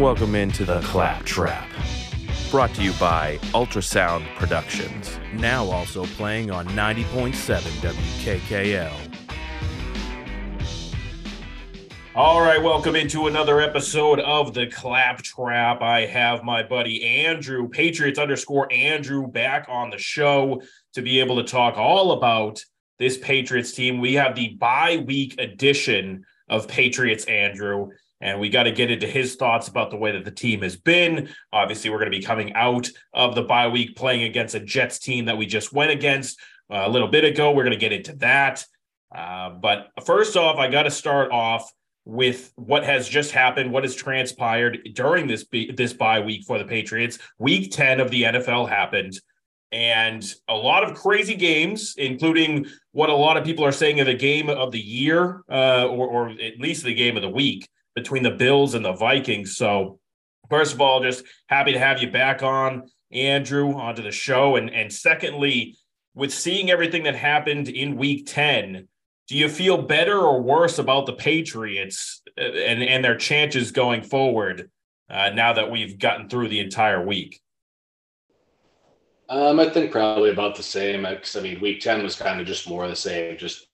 Welcome into the Claptrap. Brought to you by Ultrasound Productions. Now also playing on 90.7 WKKL. All right, welcome into another episode of the Claptrap. I have my buddy Andrew, Patriots underscore Andrew, back on the show to be able to talk all about this Patriots team. We have the bye-week edition of Patriots Andrew. And we got to get into his thoughts about the way that the team has been. Obviously, we're going to be coming out of the bye week playing against a Jets team that we just went against a little bit ago. We're going to get into that. But first off, I got to start off with what has just happened, what has transpired during this bye week for the Patriots. Week 10 of the NFL happened. And a lot of crazy games, including what a lot of people are saying are the game of the year, or at least the game of the week, between the Bills and the Vikings. So first of all, just happy to have you back on, Andrew, onto the show. And secondly, with seeing everything that happened in week 10, do you feel better or worse about the Patriots and their chances going forward now that we've gotten through the entire week? I think probably about the same. Week 10 was kind of just more of the same, just,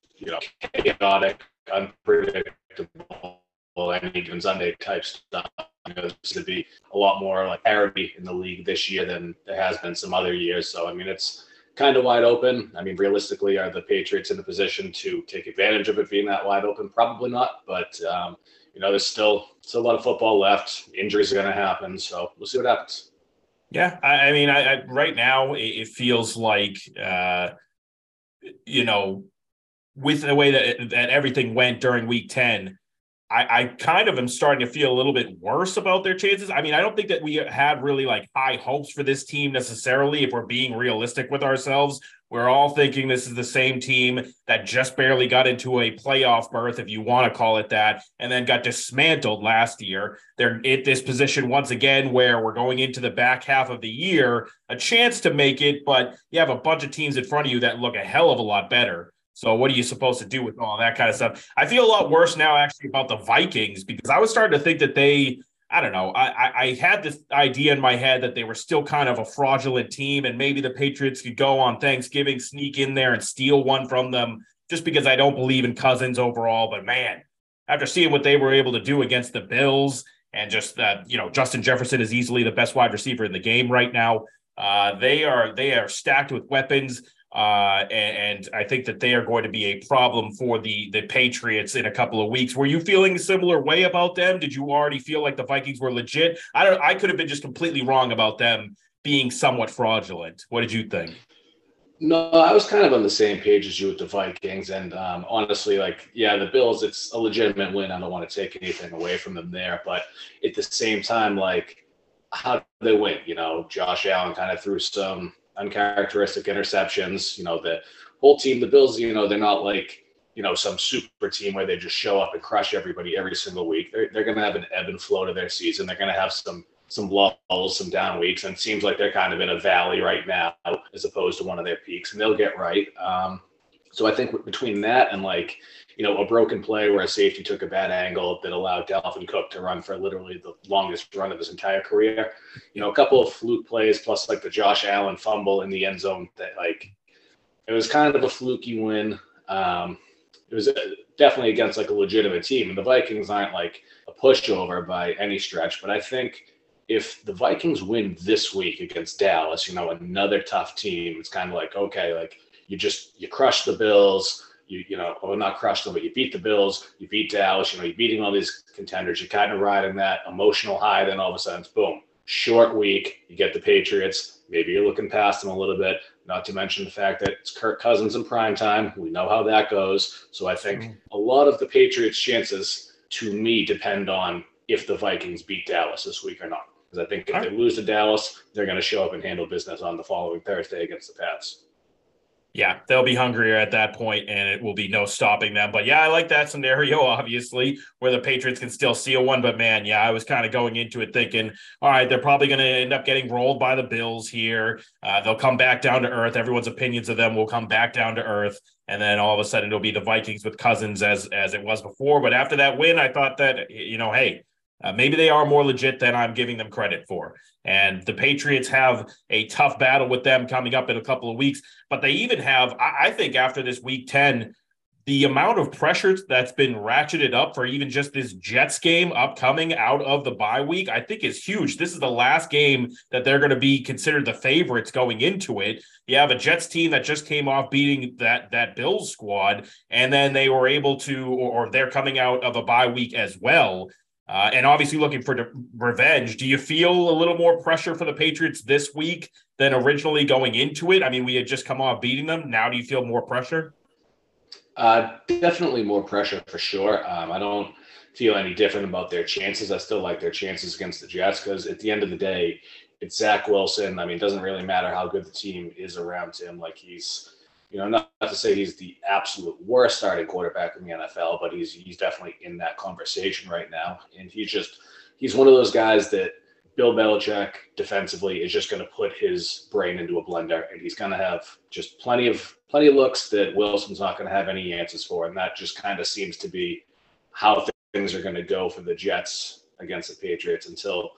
chaotic, unpredictable, any given Sunday type stuff. There seems to be a lot more like parity in the league this year than there has been some other years. So, it's kind of wide open. Realistically, are the Patriots in a position to take advantage of it being that wide open? Probably not. But, there's still a lot of football left. Injuries are going to happen. So we'll see what happens. Yeah. I right now it feels like, with the way that everything went during week 10, I kind of am starting to feel a little bit worse about their chances. I don't think that we had really high hopes for this team necessarily. If we're being realistic with ourselves, we're all thinking this is the same team that just barely got into a playoff berth, if you want to call it that, and then got dismantled last year. They're at this position once again where we're going into the back half of the year, a chance to make it, but you have a bunch of teams in front of you that look a hell of a lot better. So what are you supposed to do with all that kind of stuff? I feel a lot worse now actually about the Vikings, because I was starting to think that I had this idea in my head that they were still kind of a fraudulent team, and maybe the Patriots could go on Thanksgiving, sneak in there and steal one from them, just because I don't believe in Cousins overall. But man, after seeing what they were able to do against the Bills, and just that, Justin Jefferson is easily the best wide receiver in the game right now. They are stacked with weapons. And I think that they are going to be a problem for the Patriots in a couple of weeks. Were you feeling a similar way about them? Did you already feel like the Vikings were legit? I could have been just completely wrong about them being somewhat fraudulent. What did you think? No, I was kind of on the same page as you with the Vikings. And honestly, the Bills, it's a legitimate win. I don't want to take anything away from them there. But at the same time, how do they win? Josh Allen kind of threw some uncharacteristic interceptions. The whole team, the Bills, they're not some super team where they just show up and crush everybody every single week. They're going to have an ebb and flow to their season. They're going to have some lulls, some down weeks, and it seems like they're kind of in a valley right now as opposed to one of their peaks, and they'll get right. So I think between that and a broken play where a safety took a bad angle that allowed Dalvin Cook to run for literally the longest run of his entire career, a couple of fluke plays plus the Josh Allen fumble in the end zone, that it was kind of a fluky win. It was definitely against a legitimate team, and the Vikings aren't a pushover by any stretch. But I think if the Vikings win this week against Dallas, another tough team, it's kind of okay, you crush the Bills. Not crush them, but you beat the Bills, you beat Dallas, you're beating all these contenders. You're kind of riding that emotional high. Then all of a sudden, boom, short week. You get the Patriots. Maybe you're looking past them a little bit, not to mention the fact that it's Kirk Cousins in prime time. We know how that goes. So I think a lot of the Patriots' chances, to me, depend on if the Vikings beat Dallas this week or not. Because I think if they lose to Dallas, they're going to show up and handle business on the following Thursday against the Pats. Yeah, they'll be hungrier at that point, and it will be no stopping them. But, yeah, I like that scenario, obviously, where the Patriots can still seal one. But, man, yeah, I was kind of going into it thinking, all right, they're probably going to end up getting rolled by the Bills here. They'll come back down to earth. Everyone's opinions of them will come back down to earth. And then all of a sudden it'll be the Vikings with Cousins as it was before. But after that win, I thought that, hey, Maybe they are more legit than I'm giving them credit for. And the Patriots have a tough battle with them coming up in a couple of weeks. But they even have, I think after this Week 10, the amount of pressure that's been ratcheted up for even just this Jets game upcoming out of the bye week, I think is huge. This is the last game that they're going to be considered the favorites going into it. You have a Jets team that just came off beating that Bills squad, and then they were able to, or they're coming out of a bye week as well. And obviously looking for revenge. Do you feel a little more pressure for the Patriots this week than originally going into it? I mean, we had just come off beating them. Now do you feel more pressure? Definitely more pressure for sure. I don't feel any different about their chances. I still like their chances against the Jets because at the end of the day, it's Zach Wilson. I mean, it doesn't really matter how good the team is around him. Like he's, you know, not to say he's the absolute worst starting quarterback in the NFL, but he's definitely in that conversation right now. And he's one of those guys that Bill Belichick defensively is just going to put his brain into a blender, and he's going to have just plenty of looks that Wilson's not going to have any answers for. And that just kind of seems to be how things are going to go for the Jets against the Patriots until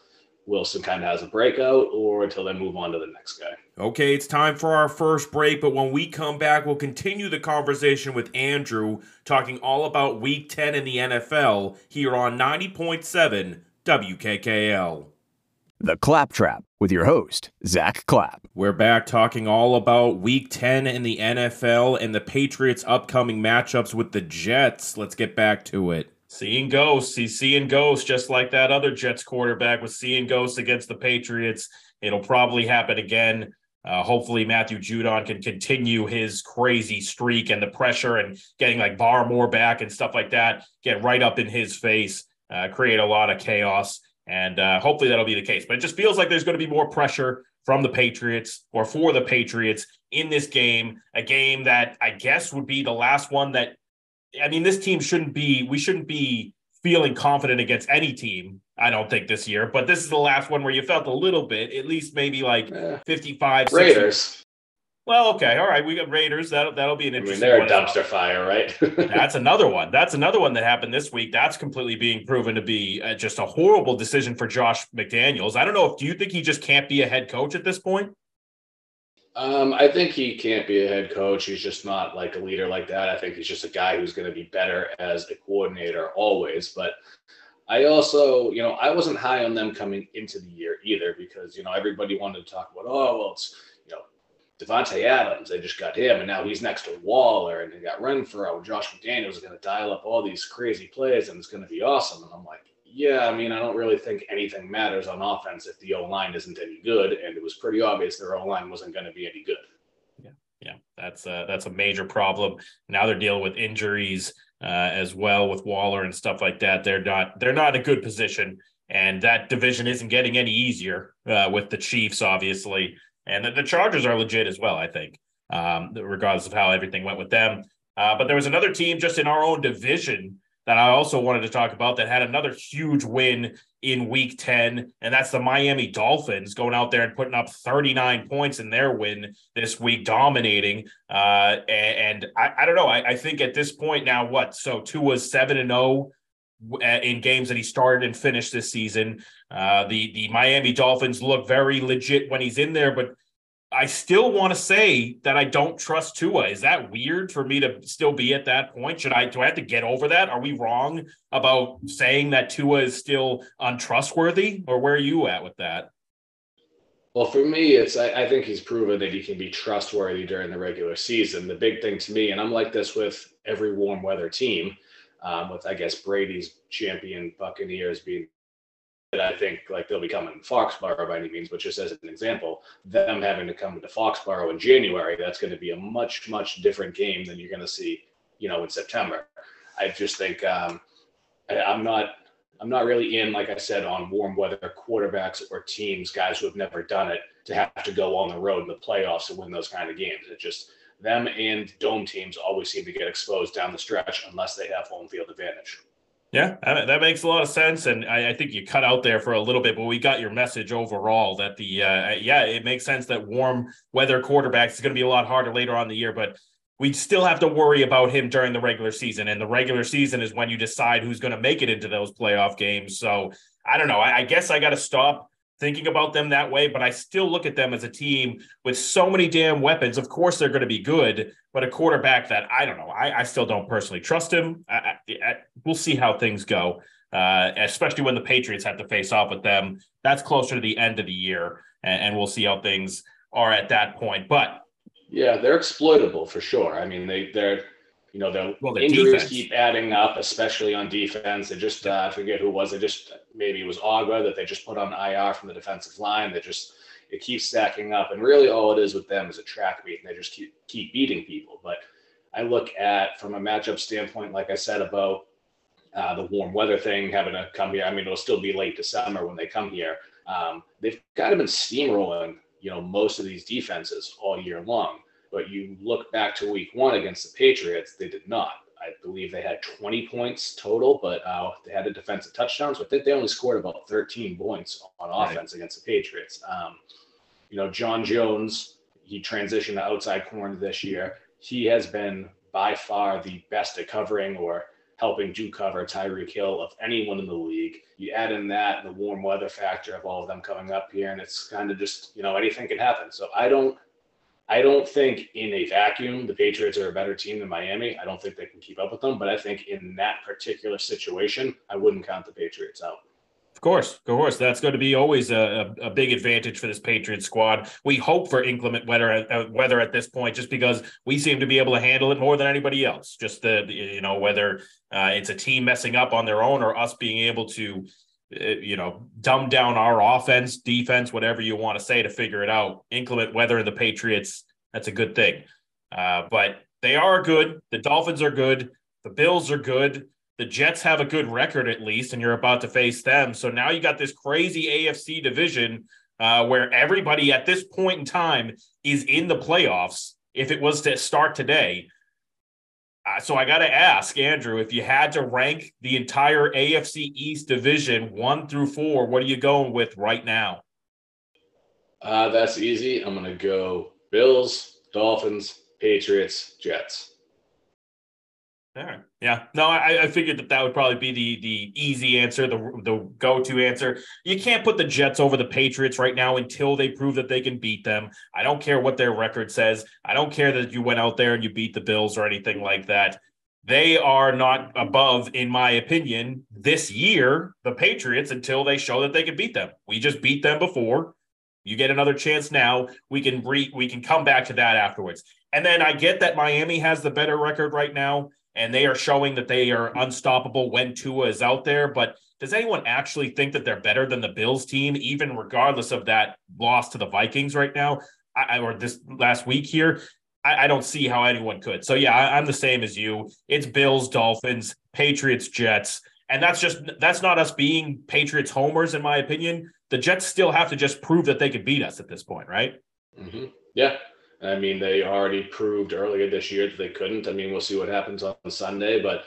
Wilson kind of has a breakout or until they move on to the next guy. Okay, it's time for our first break, but when we come back, we'll continue the conversation with Andrew talking all about Week 10 in the NFL here on 90.7 WKKL. The Claptrap with your host, Zach Clapp. We're back talking all about Week 10 in the NFL and the Patriots' upcoming matchups with the Jets. Let's get back to it. Seeing ghosts. He's seeing ghosts just like that other Jets quarterback was seeing ghosts against the Patriots. It'll probably happen again. Hopefully Matthew Judon can continue his crazy streak and the pressure and getting like Barmore back and stuff like that, get right up in his face, create a lot of chaos. And hopefully that'll be the case. But it just feels like there's going to be more pressure from the Patriots or for the Patriots in this game, a game that I guess would be the last one that, I mean, this team we shouldn't be feeling confident against any team, I don't think this year. But this is the last one where you felt a little bit, at least maybe like 55, 60. Raiders. Well, okay, all right, we got Raiders. That'll be an interesting one. I mean, they're a dumpster fire, right? That's another one. That's another one that happened this week. That's completely being proven to be just a horrible decision for Josh McDaniels. I don't know. Do you think he just can't be a head coach at this point? I think he can't be a head coach. He's just not like a leader like that. I think he's just a guy who's going to be better as a coordinator always. But I also, you know, I wasn't high on them coming into the year either because, you know, everybody wanted to talk about, oh, well, it's, you know, Devontae Adams, they just got him, and now he's next to Waller, and they got Renfrow. Josh McDaniels is going to dial up all these crazy plays, and it's going to be awesome. And I'm like, yeah, I mean, I don't really think anything matters on offense if the O-line isn't any good, and it was pretty obvious their O-line wasn't going to be any good. Yeah, that's a major problem. Now they're dealing with injuries as well with Waller and stuff like that. They're not in a good position, and that division isn't getting any easier with the Chiefs, obviously. And the Chargers are legit as well, I think, regardless of how everything went with them. But there was another team just in our own division that I also wanted to talk about that had another huge win in Week 10, and that's the Miami Dolphins going out there and putting up 39 points in their win this week, dominating. And I don't know. I think at this point now what? So Tua's 7-0. In games that he started and finished this season. The Miami Dolphins look very legit when he's in there, but I still want to say that I don't trust Tua. Is that weird for me to still be at that point? Do I have to get over that? Are we wrong about saying that Tua is still untrustworthy, or where are you at with that? Well, for me, I think he's proven that he can be trustworthy during the regular season. The big thing to me, and I'm like this with every warm weather team, with, I guess, Brady's champion Buccaneers being that I think like they'll be coming to Foxborough by any means, but just as an example, them having to come to Foxborough in January, that's going to be a much, much different game than you're going to see, you know, in September. I just think I'm not really in, like I said, on warm weather quarterbacks or teams, guys who have never done it, to have to go on the road in the playoffs to win those kind of games. It just them and dome teams always seem to get exposed down the stretch unless they have home field advantage. Yeah, that makes a lot of sense. And I think you cut out there for a little bit, but we got your message overall that it makes sense that warm weather quarterbacks is going to be a lot harder later on in the year. But we still have to worry about him during the regular season. And the regular season is when you decide who's going to make it into those playoff games. So I don't know. I guess I got to stop thinking about them that way, but I still look at them as a team with so many damn weapons. Of course, they're going to be good, but a quarterback that I don't know. I still don't personally trust him. We'll see how things go, especially when the Patriots have to face off with them. That's closer to the end of the year, and we'll see how things are at that point. But yeah, they're exploitable for sure. I mean, their injuries keep adding up, especially on defense. They just, I forget who was it. Just maybe it was Agra that they just put on IR from the defensive line. It keeps stacking up. And really all it is with them is a track meet, and they just keep beating people. But I look at, from a matchup standpoint, like I said about the warm weather thing, having to come here. I mean, it'll still be late December when they come here. They've kind of been steamrolling, most of these defenses all year long. But you look back to week one against the Patriots, they did not. I believe they had 20 points total, but they had a defensive touchdown. So I think they only scored about 13 points on offense against the Patriots. John Jones, he transitioned to outside corner this year. He has been by far the best at covering or helping do cover Tyreek Hill of anyone in the league. You add in that the warm weather factor of all of them coming up here, and it's kind of just, anything can happen. So I don't think in a vacuum the Patriots are a better team than Miami. I don't think they can keep up with them, but I think in that particular situation, I wouldn't count the Patriots out. Of course. That's going to be always a big advantage for this Patriots squad. We hope for inclement weather at this point, just because we seem to be able to handle it more than anybody else. Just whether it's a team messing up on their own or us being able to, dumb down our offense, defense, whatever you want to say to figure it out. Inclement weather in the Patriots, that's a good thing. But they are good. The Dolphins are good. The Bills are good. The Jets have a good record at least, and you're about to face them. So now you got this crazy AFC division where everybody at this point in time is in the playoffs if it was to start today. So I got to ask, Andrew, if you had to rank the entire AFC East division 1 through 4, what are you going with right now? That's easy. I'm going to go Bills, Dolphins, Patriots, Jets. There. Yeah. No, I figured that would probably be the easy answer, the go-to answer. You can't put the Jets over the Patriots right now until they prove that they can beat them. I don't care what their record says. I don't care that you went out there and you beat the Bills or anything like that. They are not above, in my opinion, this year, the Patriots, until they show that they can beat them. We just beat them before. You get another chance now. We can come back to that afterwards. And then I get that Miami has the better record right now, and they are showing that they are unstoppable when Tua is out there. But does anyone actually think that they're better than the Bills team, even regardless of that loss to the Vikings right now, or this last week here? I don't see how anyone could. So, yeah, I'm the same as you. It's Bills, Dolphins, Patriots, Jets. And that's not us being Patriots homers, in my opinion. The Jets still have to just prove that they could beat us at this point, right? Mm-hmm. Yeah. I mean, they already proved earlier this year that they couldn't. I mean, we'll see what happens on Sunday. But,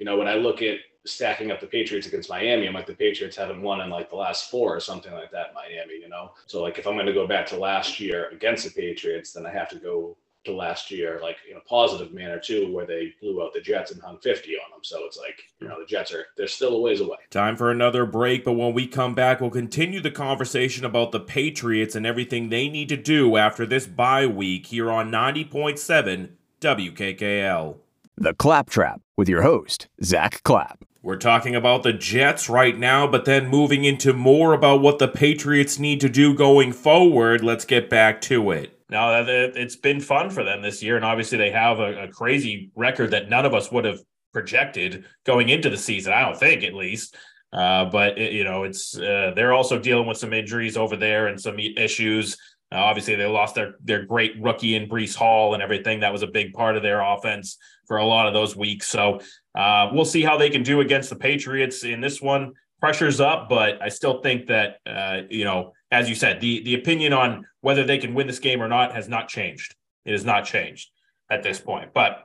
when I look at stacking up the Patriots against Miami, I'm like, the Patriots haven't won in the last 4 or something like that in Miami, So, if I'm going to go back to last year against the Patriots, then I have to go to last year, in a positive manner, too, where they blew out the Jets and hung 50 on them. So it's the Jets they're still a ways away. Time for another break, but when we come back, we'll continue the conversation about the Patriots and everything they need to do after this bye week here on 90.7 WKKL. The Claptrap with your host, Zach Clapp. We're talking about the Jets right now, but then moving into more about what the Patriots need to do going forward. Let's get back to it. Now, it's been fun for them this year, and obviously they have a crazy record that none of us would have projected going into the season, I don't think, at least. But they're also dealing with some injuries over there and some issues. Obviously, they lost their great rookie in Breece Hall and everything. That was a big part of their offense for a lot of those weeks. So we'll see how they can do against the Patriots in this one. Pressure's up, but I still think that, as you said, the opinion on whether they can win this game or not has not changed. It has not changed at this point. But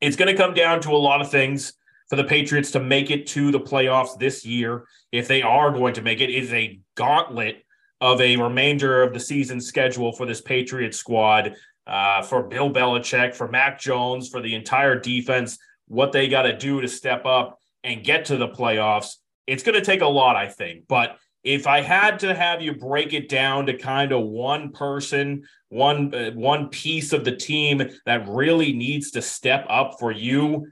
it's going to come down to a lot of things for the Patriots to make it to the playoffs this year. If they are going to make it, it is a gauntlet of a remainder of the season schedule for this Patriots squad. for Bill Belichick, for Mac Jones, for the entire defense, what they got to do to step up and get to the playoffs. It's going to take a lot, I think. But if I had to have you break it down to kind of one person, one piece of the team that really needs to step up for you,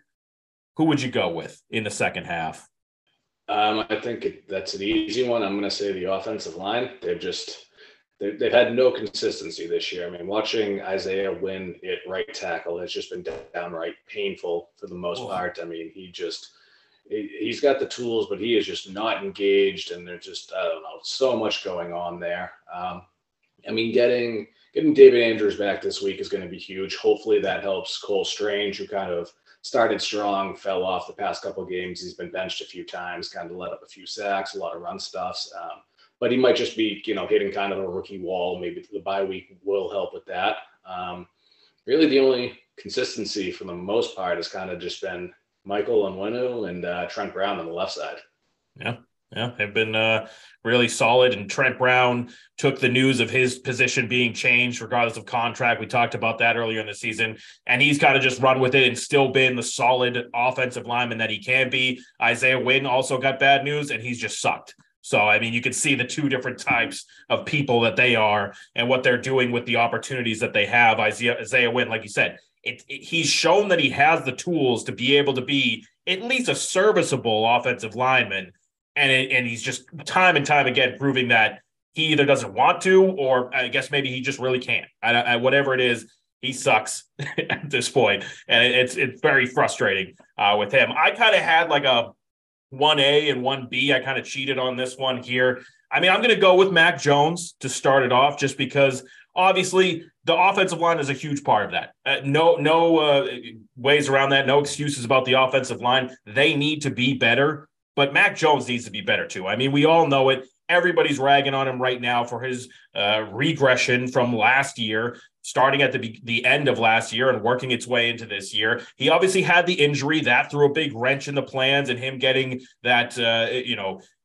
who would you go with in the second half? I think that's an easy one. I'm going to say the offensive line. They've had no consistency this year. I mean, watching Isaiah Wynn at right tackle has just been downright painful for the most part. I mean, he's got the tools, but he is just not engaged, and there's just, I don't know, so much going on there. I mean, getting David Andrews back this week is going to be huge. Hopefully that helps Cole Strange, who kind of started strong, fell off the past couple of games. He's been benched a few times, kind of let up a few sacks, a lot of run stuffs. But he might just be, hitting kind of a rookie wall. Maybe the bye week will help with that. Really the only consistency for the most part has kind of just been Michael Onwenu and Trent Brown on the left side. Yeah, have been really solid. And Trent Brown took the news of his position being changed regardless of contract. We talked about that earlier in the season. And he's kind of just run with it and still been the solid offensive lineman that he can be. Isaiah Wynn also got bad news, and he's just sucked. So, I mean, you can see the two different types of people that they are and what they're doing with the opportunities that they have. Isaiah Wynn, like you said, he's shown that he has the tools to be able to be at least a serviceable offensive lineman. And he's just time and time again proving that he either doesn't want to, or I guess maybe he just really can't. Whatever it is, he sucks at this point. And it's very frustrating with him. I kind of had like a 1A and 1B. I kind of cheated on this one here. I mean, I'm going to go with Mac Jones to start it off, just because obviously the offensive line is a huge part of that. No ways around that. No excuses about the offensive line. They need to be better, but Mac Jones needs to be better too. I mean, we all know it. Everybody's ragging on him right now for his regression from last year, starting at the end of last year and working its way into this year. He obviously had the injury that threw a big wrench in the plans and him getting that,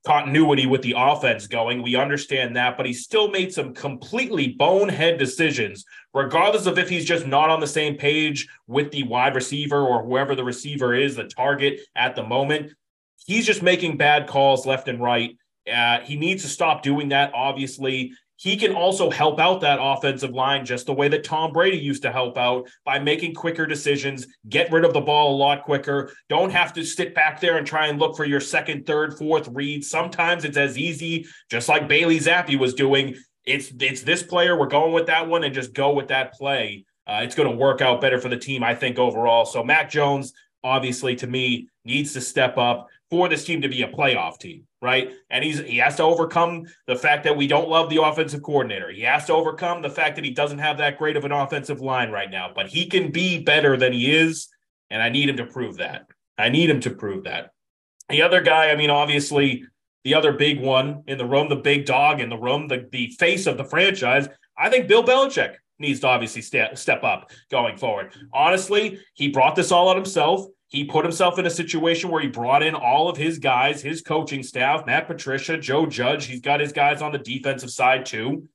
continuity with the offense going. We understand that, but he still made some completely bonehead decisions, regardless of if he's just not on the same page with the wide receiver or whoever the receiver is, the target at the moment. He's just making bad calls left and right. He needs to stop doing that, obviously. He can also help out that offensive line just the way that Tom Brady used to help out by making quicker decisions, get rid of the ball a lot quicker, don't have to sit back there and try and look for your second, third, fourth read. Sometimes it's as easy, just like Bailey Zappi was doing. It's this player, we're going with that one, and just go with that play. It's going to work out better for the team, I think, overall. So Mac Jones, obviously, to me, needs to step up for this team to be a playoff team, right? And he has to overcome the fact that we don't love the offensive coordinator. He has to overcome the fact that he doesn't have that great of an offensive line right now, but he can be better than he is, and I need him to prove that. The other guy, I mean, obviously, the other big one in the room, the big dog in the room, the face of the franchise, I think Bill Belichick needs to obviously step up going forward. Honestly, he brought this all on himself. He put himself in a situation where he brought in all of his guys, his coaching staff, Matt Patricia, Joe Judge. He's got his guys on the defensive side too.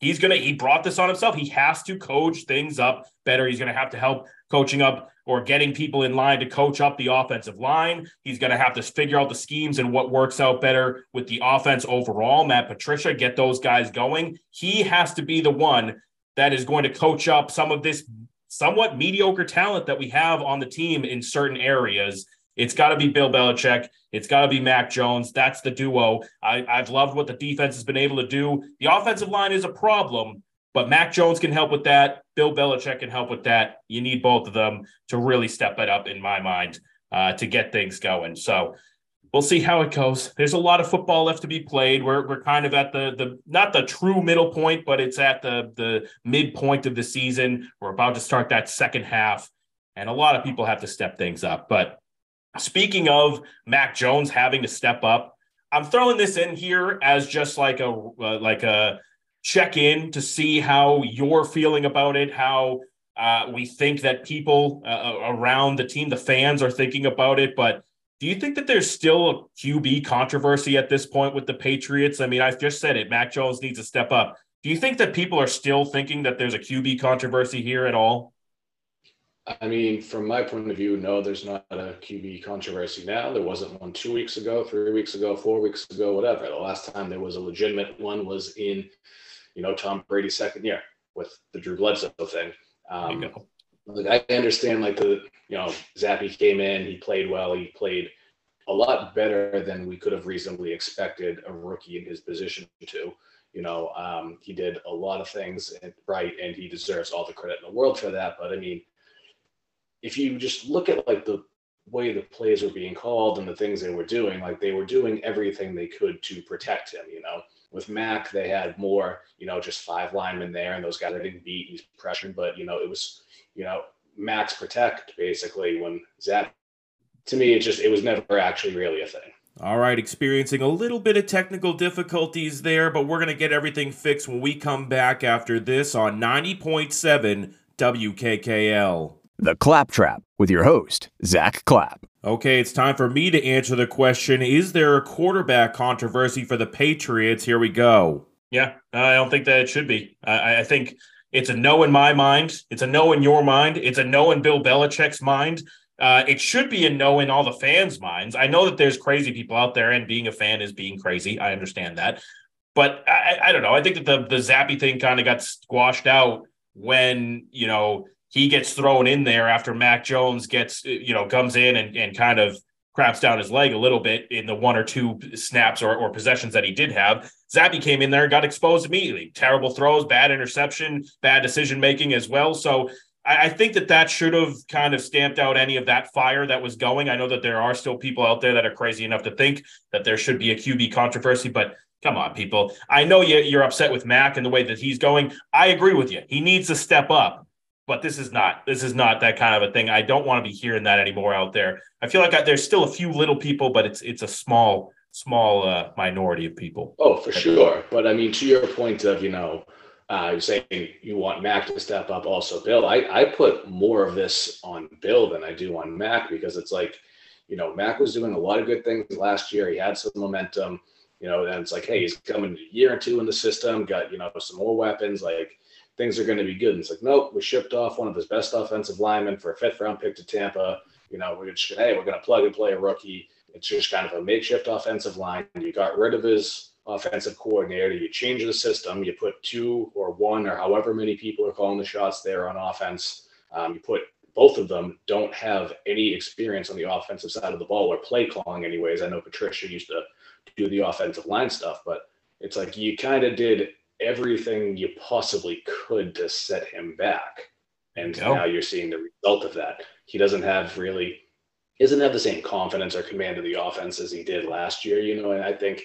He brought this on himself. He has to coach things up better. He's going to have to help coaching up or getting people in line to coach up the offensive line. He's going to have to figure out the schemes and what works out better with the offense overall. Matt Patricia, get those guys going. He has to be the one that is going to coach up some of this somewhat mediocre talent that we have on the team in certain areas. It's got to be Bill Belichick. It's got to be Mac Jones. That's the duo. I've loved what the defense has been able to do. The offensive line is a problem, but Mac Jones can help with that. Bill Belichick can help with that. You need both of them to really step it up, in my mind, to get things going. So we'll see how it goes. There's a lot of football left to be played. We're kind of at the not the true middle point, but it's at the midpoint of the season. We're about to start that second half, and a lot of people have to step things up. But speaking of Mac Jones having to step up, I'm throwing this in here as just like a check-in to see how you're feeling about it, how we think that people around the team, the fans, are thinking about it. But do you think that there's still a QB controversy at this point with the Patriots? I mean, I've just said it. Mac Jones needs to step up. Do you think that people are still thinking that there's a QB controversy here at all? I mean, from my point of view, no, there's not a QB controversy now. There wasn't one 2 weeks ago, 3 weeks ago, 4 weeks ago, whatever. The last time there was a legitimate one was in, you know, Tom Brady's second year with the Drew Bledsoe thing. Like I understand, like, the, you know, Zappy came in, he played well, he played a lot better than we could have reasonably expected a rookie in his position to. You know, he did a lot of things right, and he deserves all the credit in the world for that. But I mean, if you just look at, like, the way the plays were being called and the things they were doing, like, they were doing everything they could to protect him, you know. With Mac, they had more, you know, just five linemen there, and those guys that didn't beat, he's pressuring. But, you know, it was, you know, Max protect, basically, when Zack, to me, it was never actually really a thing. All right, experiencing a little bit of technical difficulties there, but we're going to get everything fixed when we come back after this on 90.7 WKKL. The Claptrap with your host, Zach Clapp. Okay, it's time for me to answer the question, is there a quarterback controversy for the Patriots? Here we go. Yeah, I don't think that it should be. I think it's a no in my mind. It's a no in your mind. It's a no in Bill Belichick's mind. It should be a no in all the fans' minds. I know that there's crazy people out there, and being a fan is being crazy. I understand that. But I don't know. I think that the Zappy thing kind of got squashed out when, you know, he gets thrown in there after Mac Jones gets, you know, comes in and kind of craps down his leg a little bit in the one or two snaps or possessions that he did have. Zappy came in there and got exposed immediately. Terrible throws, bad interception, bad decision-making as well. So I think that should have kind of stamped out any of that fire that was going. I know that there are still people out there that are crazy enough to think that there should be a QB controversy, but come on, people. I know you're upset with Mac and the way that he's going. I agree with you. He needs to step up. But this is not that kind of a thing. I don't want to be hearing that anymore out there. I feel like there's still a few little people, but it's a small minority of people. Oh, for sure. But I mean, to your point of, you know, you're saying you want Mac to step up also, Bill, I put more of this on Bill than I do on Mac, because it's like, you know, Mac was doing a lot of good things last year. He had some momentum, you know, and it's like, hey, he's coming a year or two in the system, got, you know, some more weapons, like, things are going to be good. And it's like, nope, we shipped off one of his best offensive linemen for a 5th round pick to Tampa. You know, we're just, hey, we're going to plug and play a rookie. It's just kind of a makeshift offensive line. You got rid of his offensive coordinator. You change the system. You put two or one or however many people are calling the shots there on offense. You put both of them don't have any experience on the offensive side of the ball or play calling anyways. I know Patricia used to do the offensive line stuff, but it's like you kind of did everything you possibly could to set him back, and now you're seeing the result of that. He doesn't have the same confidence or command of the offense as he did last year, you know. And I think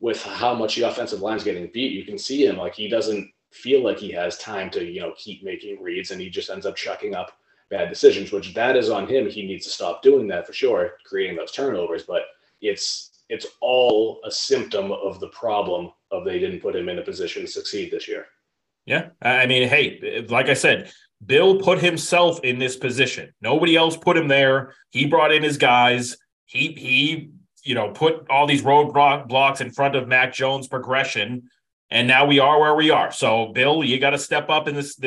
with how much the offensive line's getting beat, you can see him, like, he doesn't feel like he has time to, you know, keep making reads, and he just ends up chucking up bad decisions, which that is on him. He needs to stop doing that for sure, creating those turnovers, but it's all a symptom of the problem of they didn't put him in a position to succeed this year. Yeah. I mean, hey, like I said, Bill put himself in this position. Nobody else put him there. He brought in his guys. He you know, put all these roadblocks in front of Mac Jones' progression, and now we are where we are. So, Bill, you got to step up in this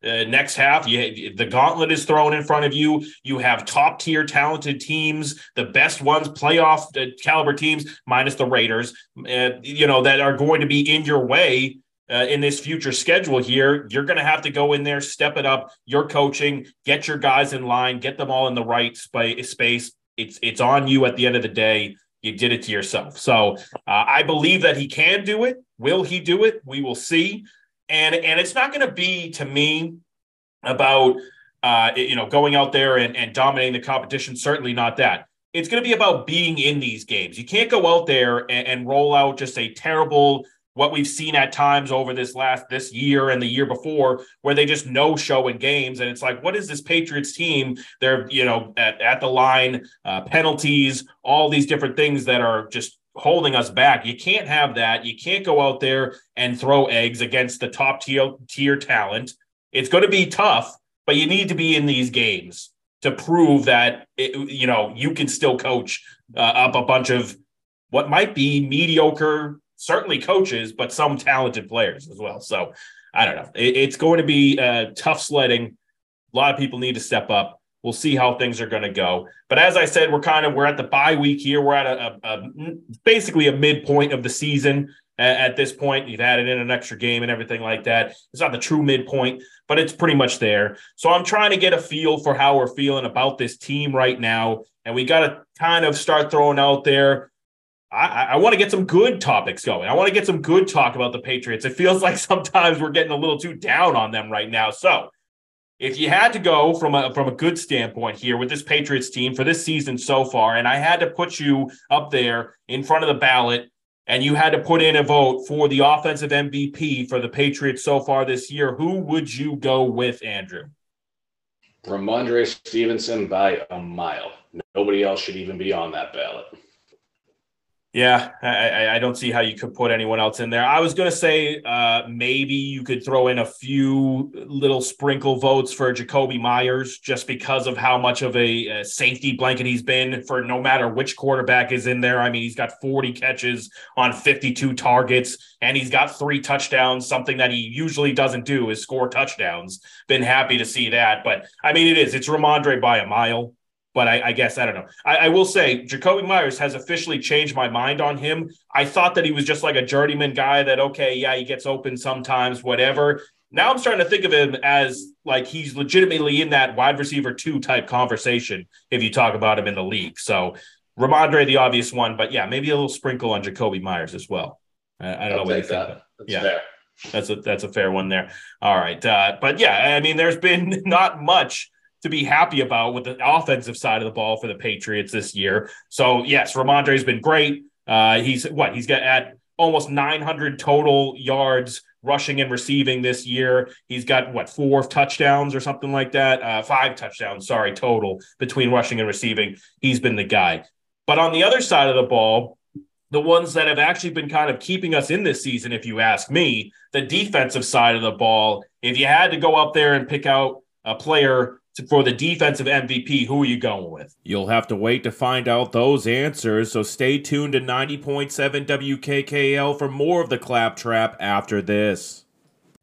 next half. The gauntlet is thrown in front of you. You have top-tier talented teams, the best ones, playoff-caliber teams, minus the Raiders, you know, that are going to be in your way in this future schedule here. You're going to have to go in there, step it up, your coaching, get your guys in line, get them all in the right space. It's on you at the end of the day. You did it to yourself. So I believe that he can do it. Will he do it? We will see. And it's not going to be, to me, about, you know, going out there and dominating the competition. Certainly not that. It's going to be about being in these games. You can't go out there and roll out just a terrible, what we've seen at times over this year and the year before, where they just no-show in games. And it's like, what is this Patriots team? They're, you know, at the line, penalties, all these different things that are just holding us back. You can't have that. You can't go out there and throw eggs against the top tier talent. It's going to be tough, but you need to be in these games to prove that, you know, you can still coach up a bunch of what might be mediocre certainly coaches, but some talented players as well. So I don't know. It's going to be tough sledding. A lot of people need to step up. We'll see how things are going to go. But as I said, we're at the bye week here. We're at basically a midpoint of the season at this point. You've added in an extra game and everything like that. It's not the true midpoint, but it's pretty much there. So I'm trying to get a feel for how we're feeling about this team right now. And we got to kind of start throwing out there. I want to get some good topics going. I want to get some good talk about the Patriots. It feels like sometimes we're getting a little too down on them right now. So if you had to go from a good standpoint here with this Patriots team for this season so far, and I had to put you up there in front of the ballot, and you had to put in a vote for the offensive MVP for the Patriots so far this year, who would you go with, Andrew? Rhamondre Stevenson by a mile. Nobody else should even be on that ballot. Yeah, I don't see how you could put anyone else in there. I was going to say maybe you could throw in a few little sprinkle votes for Jakobi Meyers just because of how much of a safety blanket he's been for no matter which quarterback is in there. I mean, he's got 40 catches on 52 targets, and he's got 3 touchdowns, something that he usually doesn't do is score touchdowns. Been happy to see that. But, I mean, it's Rhamondre by a mile. But I guess, I don't know. I will say Jakobi Meyers has officially changed my mind on him. I thought that he was just like a journeyman guy that, okay, yeah, he gets open sometimes, whatever. Now I'm starting to think of him as like he's legitimately in that wide receiver 2 type conversation if you talk about him in the league. So Rhamondre, the obvious one, but yeah, maybe a little sprinkle on Jakobi Meyers as well. I don't know what you think. That's fair. That's a fair one there. All right. But yeah, I mean, there's been not much to be happy about with the offensive side of the ball for the Patriots this year. So yes, Rhamondre's been great. He's got at almost 900 total yards rushing and receiving this year. He's got 4 touchdowns or something like that. 5 touchdowns, total between rushing and receiving. He's been the guy, but on the other side of the ball, the ones that have actually been kind of keeping us in this season, if you ask me, the defensive side of the ball, if you had to go up there and pick out a player for the defensive MVP, who are you going with? You'll have to wait to find out those answers, so stay tuned to 90.7 WKKL for more of The Claptrap after this.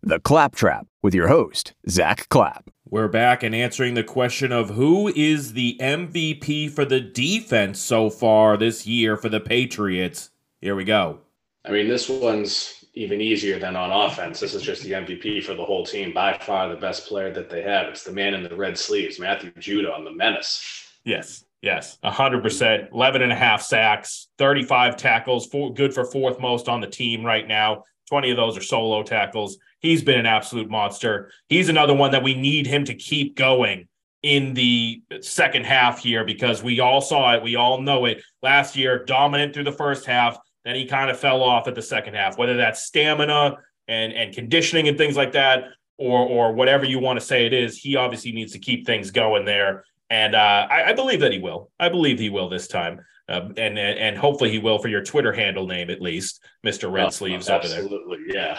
The Claptrap with your host, Zach Clapp. We're back and answering the question of who is the MVP for the defense so far this year for the Patriots. Here we go. I mean, this one's even easier than on offense. This is just the MVP for the whole team. By far the best player that they have. It's the man in the red sleeves, Matthew Judon, the menace. Yes, 100%. 11.5 sacks, 35 tackles, good for 4th most on the team right now. 20 of those are solo tackles. He's been an absolute monster. He's another one that we need him to keep going in the second half here because we all saw it. We all know it. Last year, dominant through the first half. Then he kind of fell off at the second half, whether that's stamina and conditioning and things like that, or whatever you want to say it is. He obviously needs to keep things going there. And I believe that he will. I believe he will this time. And hopefully he will for your Twitter handle name, at least, Mr. Red Sleeves over there. Absolutely, yeah.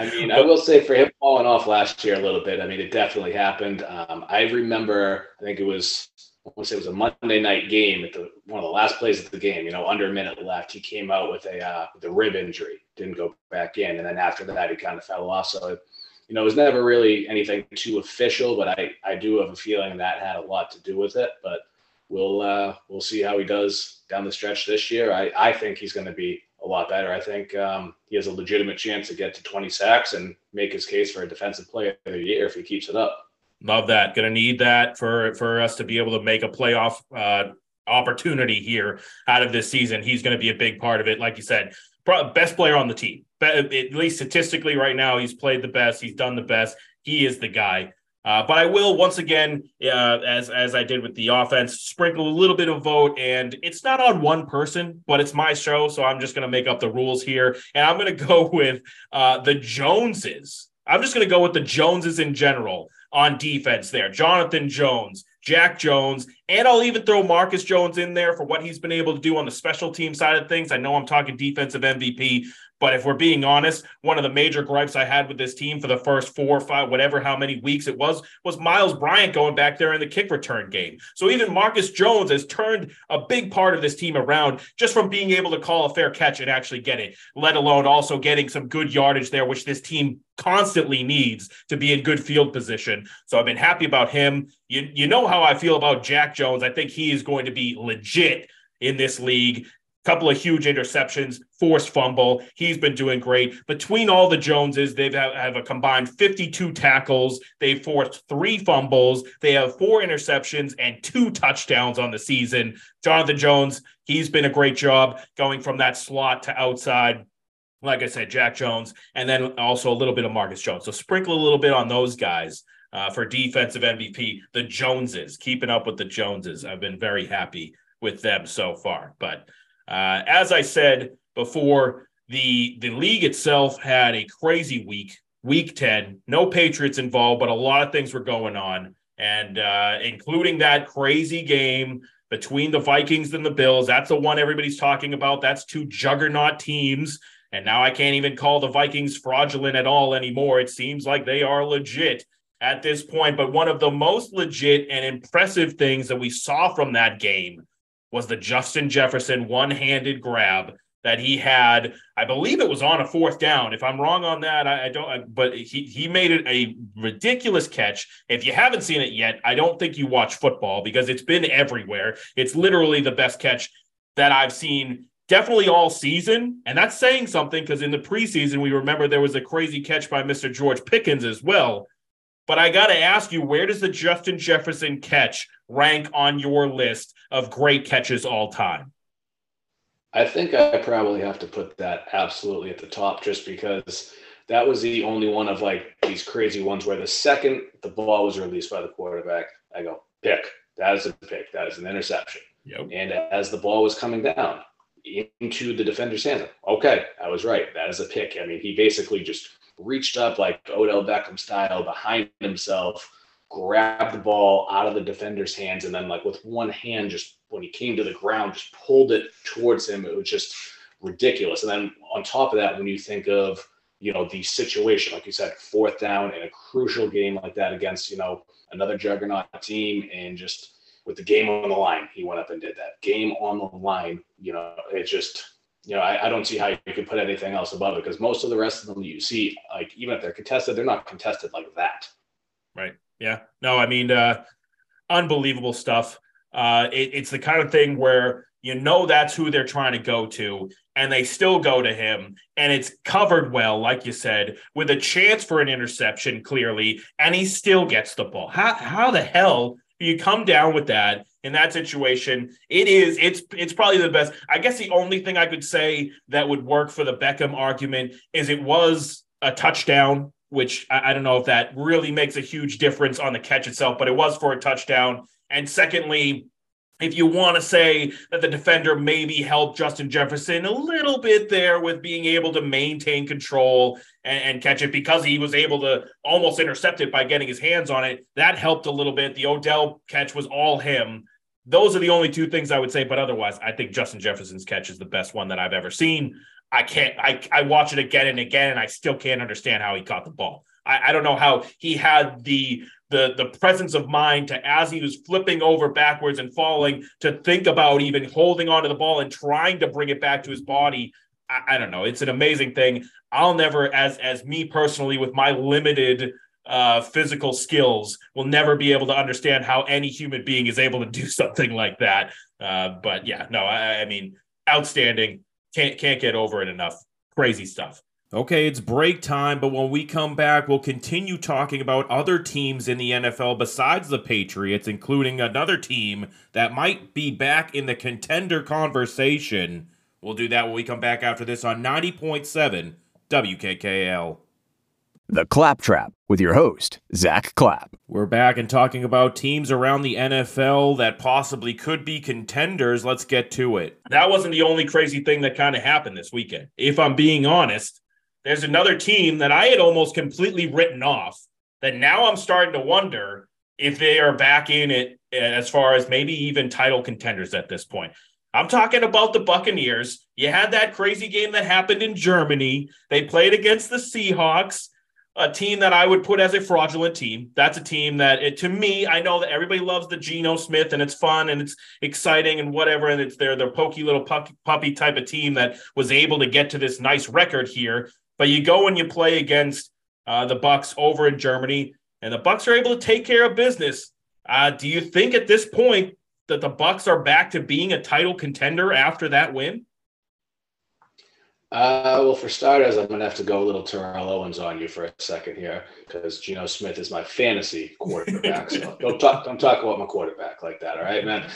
I mean, I will say for him falling off last year a little bit, I mean, it definitely happened. I remember, I think it was – I want to say it was a Monday night game at one of the last plays of the game, under a minute left. He came out with the rib injury, didn't go back in. And then after that, he kind of fell off. So, it was never really anything too official, but I do have a feeling that had a lot to do with it. But we'll see how he does down the stretch this year. I think he's going to be a lot better. I think he has a legitimate chance to get to 20 sacks and make his case for a defensive player of the year if he keeps it up. Love that. Going to need that for us to be able to make a playoff opportunity here out of this season. He's going to be a big part of it. Like you said, best player on the team, at least statistically right now, he's played the best. He's done the best. He is the guy. But I will once again, as I did with the offense, sprinkle a little bit of vote, and it's not on one person, but it's my show. So I'm just going to make up the rules here, and I'm going to go with the Joneses. I'm just going to go with the Joneses in general on defense there. Jonathan Jones, Jack Jones, and I'll even throw Marcus Jones in there for what he's been able to do on the special team side of things. I know I'm talking defensive MVP, But if we're being honest, one of the major gripes I had with this team for the first 4 or 5, whatever, how many weeks it was Miles Bryant going back there in the kick return game. So even Marcus Jones has turned a big part of this team around just from being able to call a fair catch and actually get it, let alone also getting some good yardage there, which this team constantly needs to be in good field position. So I've been happy about him. You know how I feel about Jack Jones. I think he is going to be legit in this league. Couple of huge interceptions, forced fumble. He's been doing great. Between all the Joneses, they have a combined 52 tackles. They forced 3 fumbles. They have 4 interceptions and 2 touchdowns on the season. Jonathan Jones, he's been a great job going from that slot to outside. Like I said, Jack Jones, and then also a little bit of Marcus Jones. So sprinkle a little bit on those guys for defensive MVP. The Joneses, keeping up with the Joneses. I've been very happy with them so far. But as I said before, the league itself had a crazy week, week 10. No Patriots involved, but a lot of things were going on, and including that crazy game between the Vikings and the Bills. That's the one everybody's talking about. That's 2 juggernaut teams. And now I can't even call the Vikings fraudulent at all anymore. It seems like they are legit at this point. But one of the most legit and impressive things that we saw from that game was the Justin Jefferson one-handed grab that he had. I believe it was on a 4th down. If I'm wrong on that, but he made it a ridiculous catch. If you haven't seen it yet, I don't think you watch football because it's been everywhere. It's literally the best catch that I've seen definitely all season, and that's saying something because in the preseason, we remember there was a crazy catch by Mr. George Pickens as well. But I got to ask you, where does the Justin Jefferson catch rank on your list of great catches all time? I think I probably have to put that absolutely at the top just because that was the only one of like these crazy ones where the second the ball was released by the quarterback, I go, pick. That is a pick. That is an interception. Yep. And as the ball was coming down into the defender's hands. Okay, I was right. That is a pick. I mean, he basically just reached up like Odell Beckham style behind himself, grabbed the ball out of the defender's hands, and then like with one hand, just when he came to the ground, just pulled it towards him. It was just ridiculous. And then on top of that, when you think of, you know, the situation, like you said, 4th down in a crucial game like that against, you know, another juggernaut team and just with the game on the line, he went up and did that. Game on the line, you know, it's just, you know, I don't see how you could put anything else above it because most of the rest of them you see, like, even if they're contested, they're not contested like that. Right. Yeah. No, I mean, unbelievable stuff. It's the kind of thing where, you know, that's who they're trying to go to, and they still go to him, and it's covered well, like you said, with a chance for an interception, clearly, and he still gets the ball. How the hell you come down with that in that situation? It's probably the best. I guess the only thing I could say that would work for the Beckham argument is it was a touchdown, which I don't know if that really makes a huge difference on the catch itself, but it was for a touchdown. And secondly, if you want to say that the defender maybe helped Justin Jefferson a little bit there with being able to maintain control and catch it because he was able to almost intercept it by getting his hands on it, that helped a little bit. The Odell catch was all him. Those are the only 2 things I would say, but otherwise, I think Justin Jefferson's catch is the best one that I've ever seen. I watch it again and again, and I still can't understand how he caught the ball. I don't know how he had the presence of mind to, as he was flipping over backwards and falling, to think about even holding onto the ball and trying to bring it back to his body. I don't know. It's an amazing thing. I'll never, as me personally, with my limited physical skills, will never be able to understand how any human being is able to do something like that. But yeah, no, I mean, outstanding. Can't get over it enough. Crazy stuff. Okay, it's break time, but when we come back, we'll continue talking about other teams in the NFL besides the Patriots, including another team that might be back in the contender conversation. We'll do that when we come back after this on 90.7 WKKL. The Claptrap with your host, Zach Clapp. We're back and talking about teams around the NFL that possibly could be contenders. Let's get to it. That wasn't the only crazy thing that kind of happened this weekend. If I'm being honest, there's another team that I had almost completely written off that now I'm starting to wonder if they are back in it as far as maybe even title contenders at this point. I'm talking about the Buccaneers. You had that crazy game that happened in Germany. They played against the Seahawks, a team that I would put as a fraudulent team. That's a team that, to me, I know that everybody loves the Geno Smith, and it's fun and it's exciting and whatever, and it's their pokey little puppy type of team that was able to get to this nice record here. But you go and you play against the Bucs over in Germany, and the Bucs are able to take care of business. Do you think at this point that the Bucs are back to being a title contender after that win? Well, for starters, I'm going to have to go a little Terrell Owens on you for a second here, because Geno Smith is my fantasy quarterback. So don't talk about my quarterback like that. All right, man.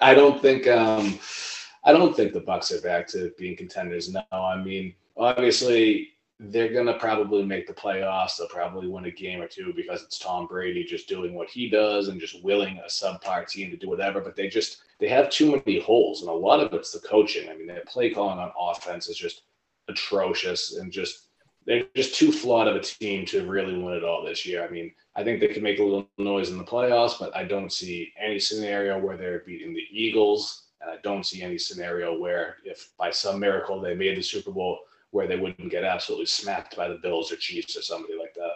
I don't think the Bucs are back to being contenders. No, I mean, obviously they're going to probably make the playoffs. They'll probably win a game or two because it's Tom Brady just doing what he does and just willing a subpar team to do whatever. But they have too many holes, and a lot of it's the coaching. I mean, their play calling on offense is just atrocious, and they're just too flawed of a team to really win it all this year. I mean, I think they can make a little noise in the playoffs, but I don't see any scenario where they're beating the Eagles. And I don't see any scenario where, if by some miracle they made the Super Bowl, where they wouldn't get absolutely smacked by the Bills or Chiefs or somebody like that.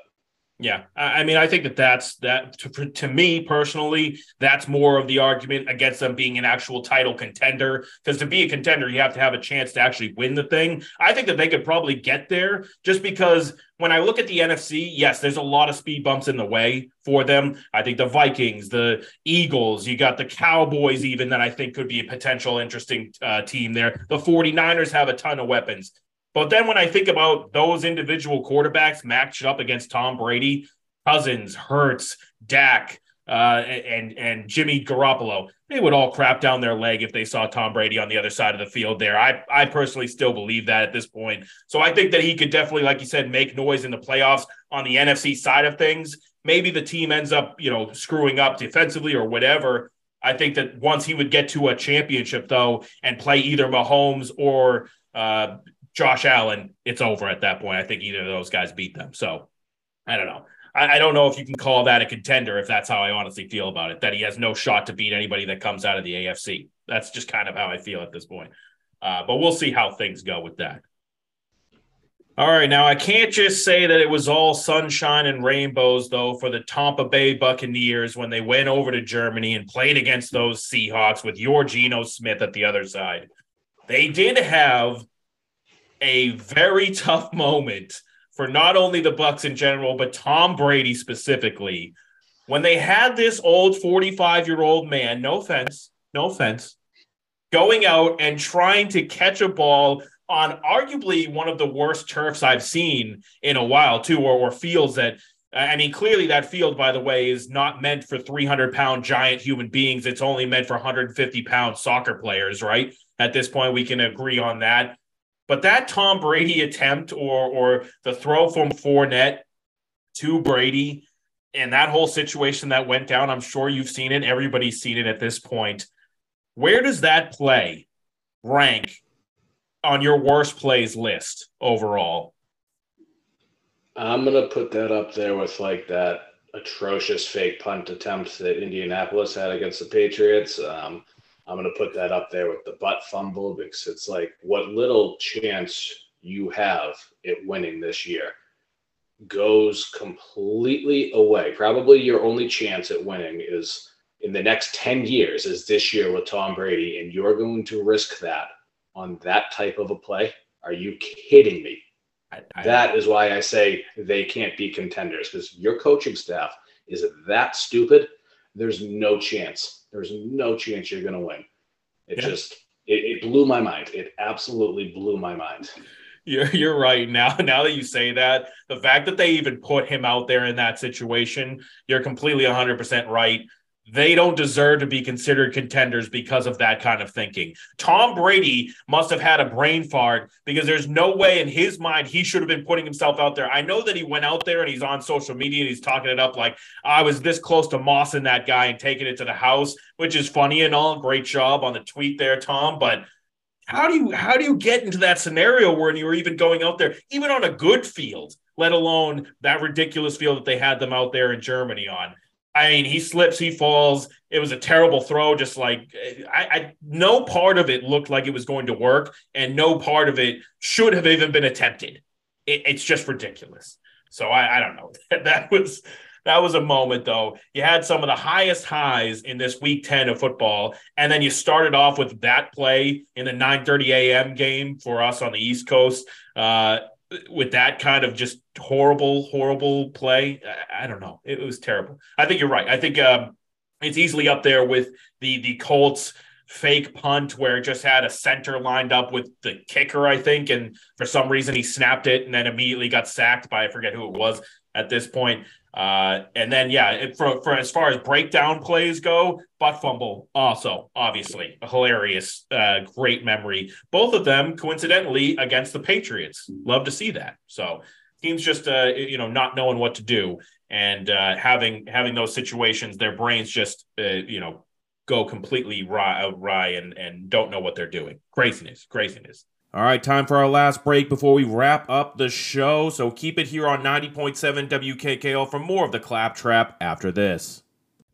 Yeah. I mean, I think that's to me personally, that's more of the argument against them being an actual title contender, because to be a contender, you have to have a chance to actually win the thing. I think that they could probably get there, just because when I look at the NFC, yes, there's a lot of speed bumps in the way for them. I think the Vikings, the Eagles, you got the Cowboys even, that I think could be a potential interesting team there. The 49ers have a ton of weapons. But then when I think about those individual quarterbacks matched up against Tom Brady, Cousins, Hurts, Dak, and Jimmy Garoppolo, they would all crap down their leg if they saw Tom Brady on the other side of the field there. I personally still believe that at this point. So I think that he could definitely, like you said, make noise in the playoffs on the NFC side of things. Maybe the team ends up, screwing up defensively or whatever. I think that once he would get to a championship, though, and play either Mahomes or Josh Allen, it's over at that point. I think either of those guys beat them. So I don't know. I don't know if you can call that a contender, if that's how I honestly feel about it, that he has no shot to beat anybody that comes out of the AFC. That's just kind of how I feel at this point. But we'll see how things go with that. All right. Now, I can't just say that it was all sunshine and rainbows, though, for the Tampa Bay Buccaneers when they went over to Germany and played against those Seahawks with your Geno Smith at the other side. They did have a very tough moment for not only the Bucs in general, but Tom Brady specifically, when they had this old 45-year-old man, no offense, going out and trying to catch a ball on arguably one of the worst turfs I've seen in a while, too, or fields that – I mean, clearly that field, by the way, is not meant for 300-pound giant human beings. It's only meant for 150-pound soccer players, right? At this point, we can agree on that. But that Tom Brady attempt or the throw from Fournette to Brady and that whole situation that went down, I'm sure you've seen it. Everybody's seen it at this point. Where does that play rank on your worst plays list overall? I'm going to put that up there with like that atrocious fake punt attempt that Indianapolis had against the Patriots. I'm going to put that up there with the butt fumble, because it's like what little chance you have at winning this year goes completely away. Probably your only chance at winning is in the next 10 years is this year with Tom Brady, and you're going to risk that on that type of a play? Are you kidding me? That is why I say they can't be contenders, because your coaching staff is that stupid. There's no chance. There's no chance you're going to win. It blew my mind. It absolutely blew my mind. You're right. Now that you say that, the fact that they even put him out there in that situation, you're completely 100% right. They don't deserve to be considered contenders because of that kind of thinking. Tom Brady must have had a brain fart, because there's no way in his mind he should have been putting himself out there. I know that he went out there and he's on social media and he's talking it up like, I was this close to mossing that guy and taking it to the house, which is funny and all. Great job on the tweet there, Tom. But how do you get into that scenario where you were even going out there, even on a good field, let alone that ridiculous field that they had them out there in Germany on? I mean, he slips, he falls. It was a terrible throw. Just like no part of it looked like it was going to work, and no part of it should have even been attempted. It's just ridiculous. So I don't know. That was a moment, though. You had some of the highest highs in this Week 10 of football, and then you started off with that play in the 9:30 a.m. game for us on the East Coast with that kind of just horrible play. I don't know. It was terrible. I think you're right. I think it's easily up there with the Colts fake punt where it just had a center lined up with the kicker, I think, and for some reason he snapped it and then immediately got sacked by I forget who it was at this point. And then, for as far as breakdown plays go, butt fumble also, obviously, a hilarious, great memory. Both of them, coincidentally, against the Patriots. Love to see that. So teams just, not knowing what to do and having those situations, their brains just, go completely awry and don't know what they're doing. Craziness. All right, time for our last break before we wrap up the show. So keep it here on 90.7 WKKL for more of The Claptrap after this.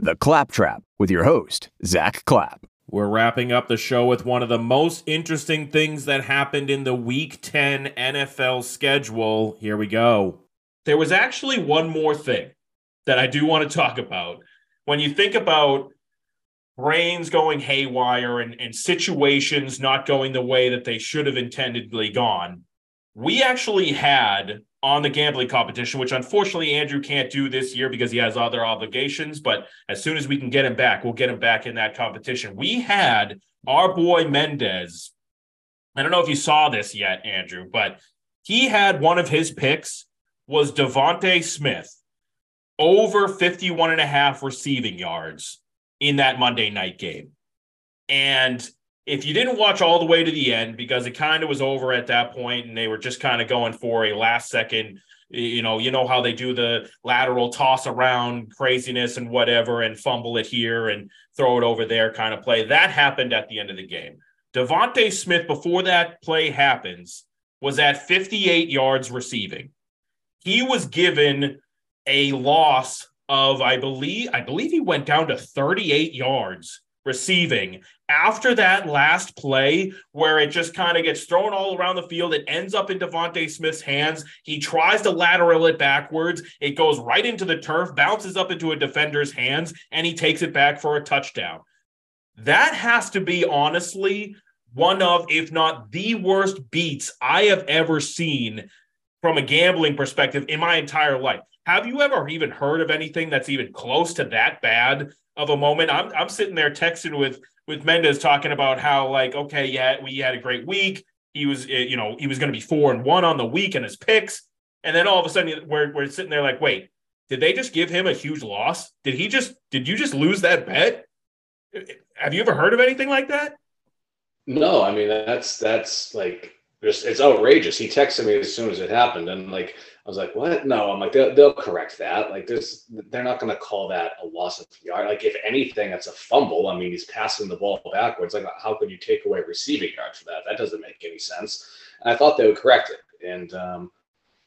The Claptrap with your host, Zach Clapp. We're wrapping up the show with one of the most interesting things that happened in the Week 10 NFL schedule. Here we go. There was actually one more thing that I do want to talk about. When you think about brains going haywire and situations not going the way that they should have intendedly gone, we actually had on the gambling competition, which unfortunately Andrew can't do this year because he has other obligations, but as soon as we can get him back, we'll get him back in that competition. We had our boy Mendez. I don't know if you saw this yet, Andrew, but he had one of his picks was DeVonta Smith over 51.5 receiving yards in that Monday night game. And if you didn't watch all the way to the end, because it kind of was over at that point and they were just kind of going for a last second, you know how they do the lateral toss around craziness and whatever and fumble it here and throw it over there kind of play. That happened at the end of the game. DeVonta Smith, before that play happens, was at 58 yards receiving. He was given a loss of, I believe he went down to 38 yards receiving after that last play where it just kind of gets thrown all around the field. It ends up in DeVonta Smith's hands. He tries to lateral it backwards. It goes right into the turf, bounces up into a defender's hands, and he takes it back for a touchdown. That has to be, honestly, one of, if not the worst beats I have ever seen from a gambling perspective in my entire life. Have you ever even heard of anything that's even close to that bad of a moment? I'm sitting there texting with Mendez talking about how, like, okay, yeah, we had a great week. He was, he was going to be 4-1 on the week in his picks. And then all of a sudden we're sitting there like, wait, did they just give him a huge loss? Did you just lose that bet? Have you ever heard of anything like that? No, I mean, that's like, it's outrageous. He texted me as soon as it happened. And like, I was like, what? No, I'm like, they'll correct that. Like, they're not going to call that a loss of yard. Like, if anything, that's a fumble. I mean, he's passing the ball backwards. Like, how could you take away receiving yard for that? That doesn't make any sense. And I thought they would correct it. And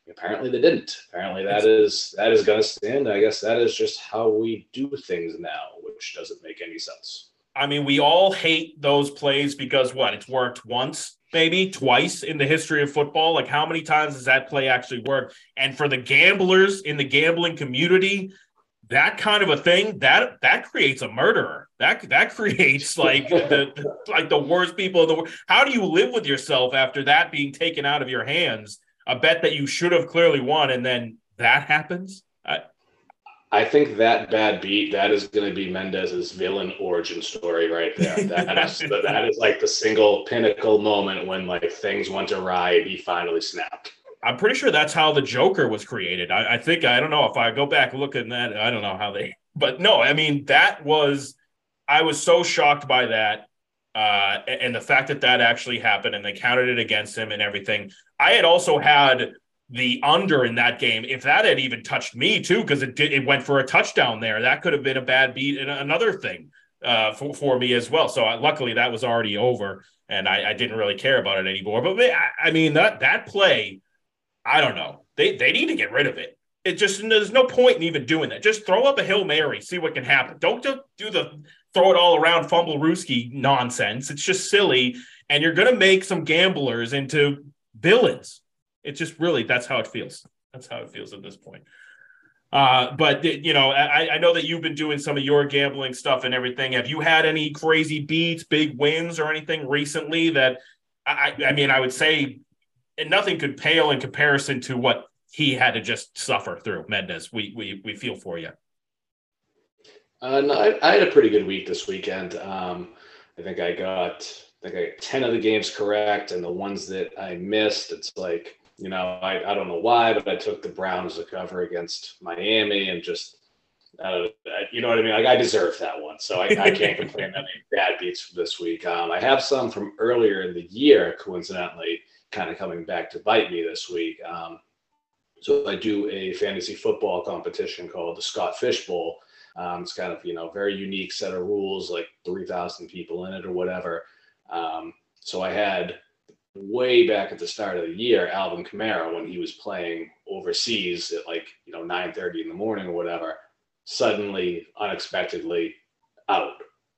apparently they didn't. Apparently that is going to stand. I guess that is just how we do things now, which doesn't make any sense. I mean, we all hate those plays because, what, it's worked once, maybe twice in the history of football. Like, how many times does that play actually work? And for the gamblers in the gambling community, that kind of a thing, that creates a murderer. That creates, like, the worst people in the world. How do you live with yourself after that being taken out of your hands, a bet that you should have clearly won, and then that happens? I think that bad beat, that is going to be Mendez's villain origin story right there. That is like the single pinnacle moment when, like, things went awry and he finally snapped. I'm pretty sure that's how the Joker was created. I think, I don't know if I go back looking at that, I don't know how they, but no, I mean, I was so shocked by that. And the fact that actually happened and they counted it against him and everything. I had also had the under in that game, if that had even touched me too, because it went for a touchdown there. That could have been a bad beat and another thing for me as well. So luckily that was already over and I didn't really care about it anymore. But I mean, that play, I don't know. They need to get rid of it. It just, there's no point in even doing that. Just throw up a Hail Mary, see what can happen. Don't do the throw it all around fumble rooski nonsense. It's just silly. And you're going to make some gamblers into villains. It's just really, that's how it feels. That's how it feels at this point. But, you know, I know that you've been doing some of your gambling stuff and everything. Have you had any crazy beats, big wins or anything recently that, I mean, I would say nothing could pale in comparison to what he had to just suffer through. Mendez, we feel for you. No, I had a pretty good week this weekend. I think I got 10 of the games correct, and the ones that I missed, it's like, you know, I don't know why, but I took the Browns to cover against Miami and just, you know what I mean? Like, I deserve that one. So I can't complain about any bad beats for this week. I have some from earlier in the year, coincidentally, kind of coming back to bite me this week. So I do a fantasy football competition called the Scott Fish Bowl. It's kind of, you know, very unique set of rules, like 3,000 people in it or whatever. So I had way back at the start of the year, Alvin Kamara, when he was playing overseas at like, you know, 9:30 in the morning or whatever, suddenly, unexpectedly out.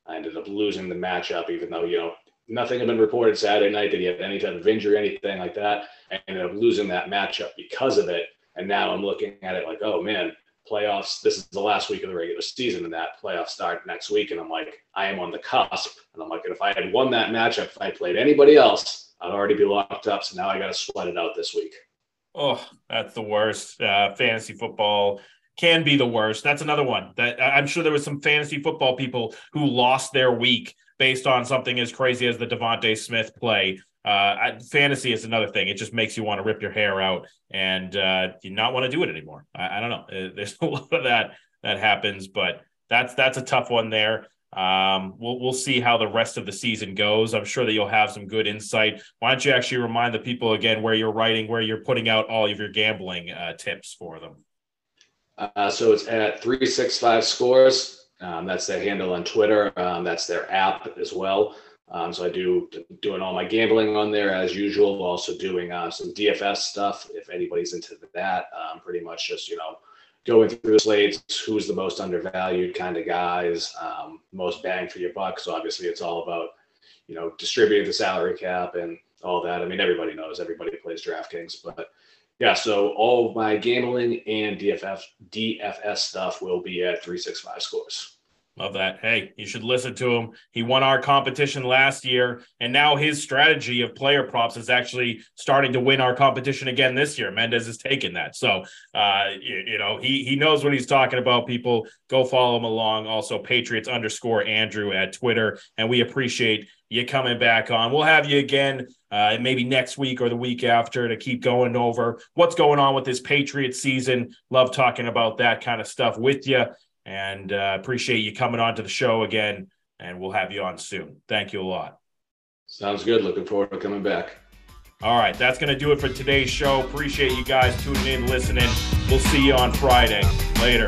I ended up losing the matchup, even though, you know, nothing had been reported Saturday night that he had any type of injury or anything like that. I ended up losing that matchup because of it. And now I'm looking at it like, oh man, playoffs, this is the last week of the regular season, and that playoffs start next week. And I'm like, I am on the cusp. And I'm like, if I had won that matchup, if I played anybody else, I'd already be locked up. So now I got to sweat it out this week. Oh, that's the worst. Fantasy football can be the worst. That's another one that I'm sure there was some fantasy football people who lost their week based on something as crazy as the DeVonta Smith play. Fantasy is another thing. It just makes you want to rip your hair out and you not want to do it anymore. I don't know. There's a lot of that happens, but that's a tough one there. We'll see how the rest of the season goes. I'm sure that you'll have some good insight. Why don't you actually remind the people again where you're writing, where you're putting out all of your gambling tips for them? So it's at 365 Scores. That's their handle on Twitter. That's their app as well. So I doing all my gambling on there as usual, also doing some DFS stuff, if anybody's into that, pretty much just, you know, going through the slates, who's the most undervalued kind of guys, most bang for your buck. So obviously it's all about, you know, distributing the salary cap and all that. I mean, everybody knows, everybody plays DraftKings, but yeah, so all of my gambling and DFS stuff will be at 365 Scores. Love that. Hey, you should listen to him. He won our competition last year, and now his strategy of player props is actually starting to win our competition again this year. Mendez is taking that. So, you know, he knows what he's talking about, people. Go follow him along. Also, Patriots_Andrew at Twitter, and we appreciate you coming back on. We'll have you again maybe next week or the week after to keep going over what's going on with this Patriots season. Love talking about that kind of stuff with you. And appreciate you coming on to the show again, and we'll have you on soon. Thank you a lot. Sounds good. Looking forward to coming back. All right, that's going to do it for today's show. Appreciate you guys tuning in, listening. We'll see you on Friday. Later.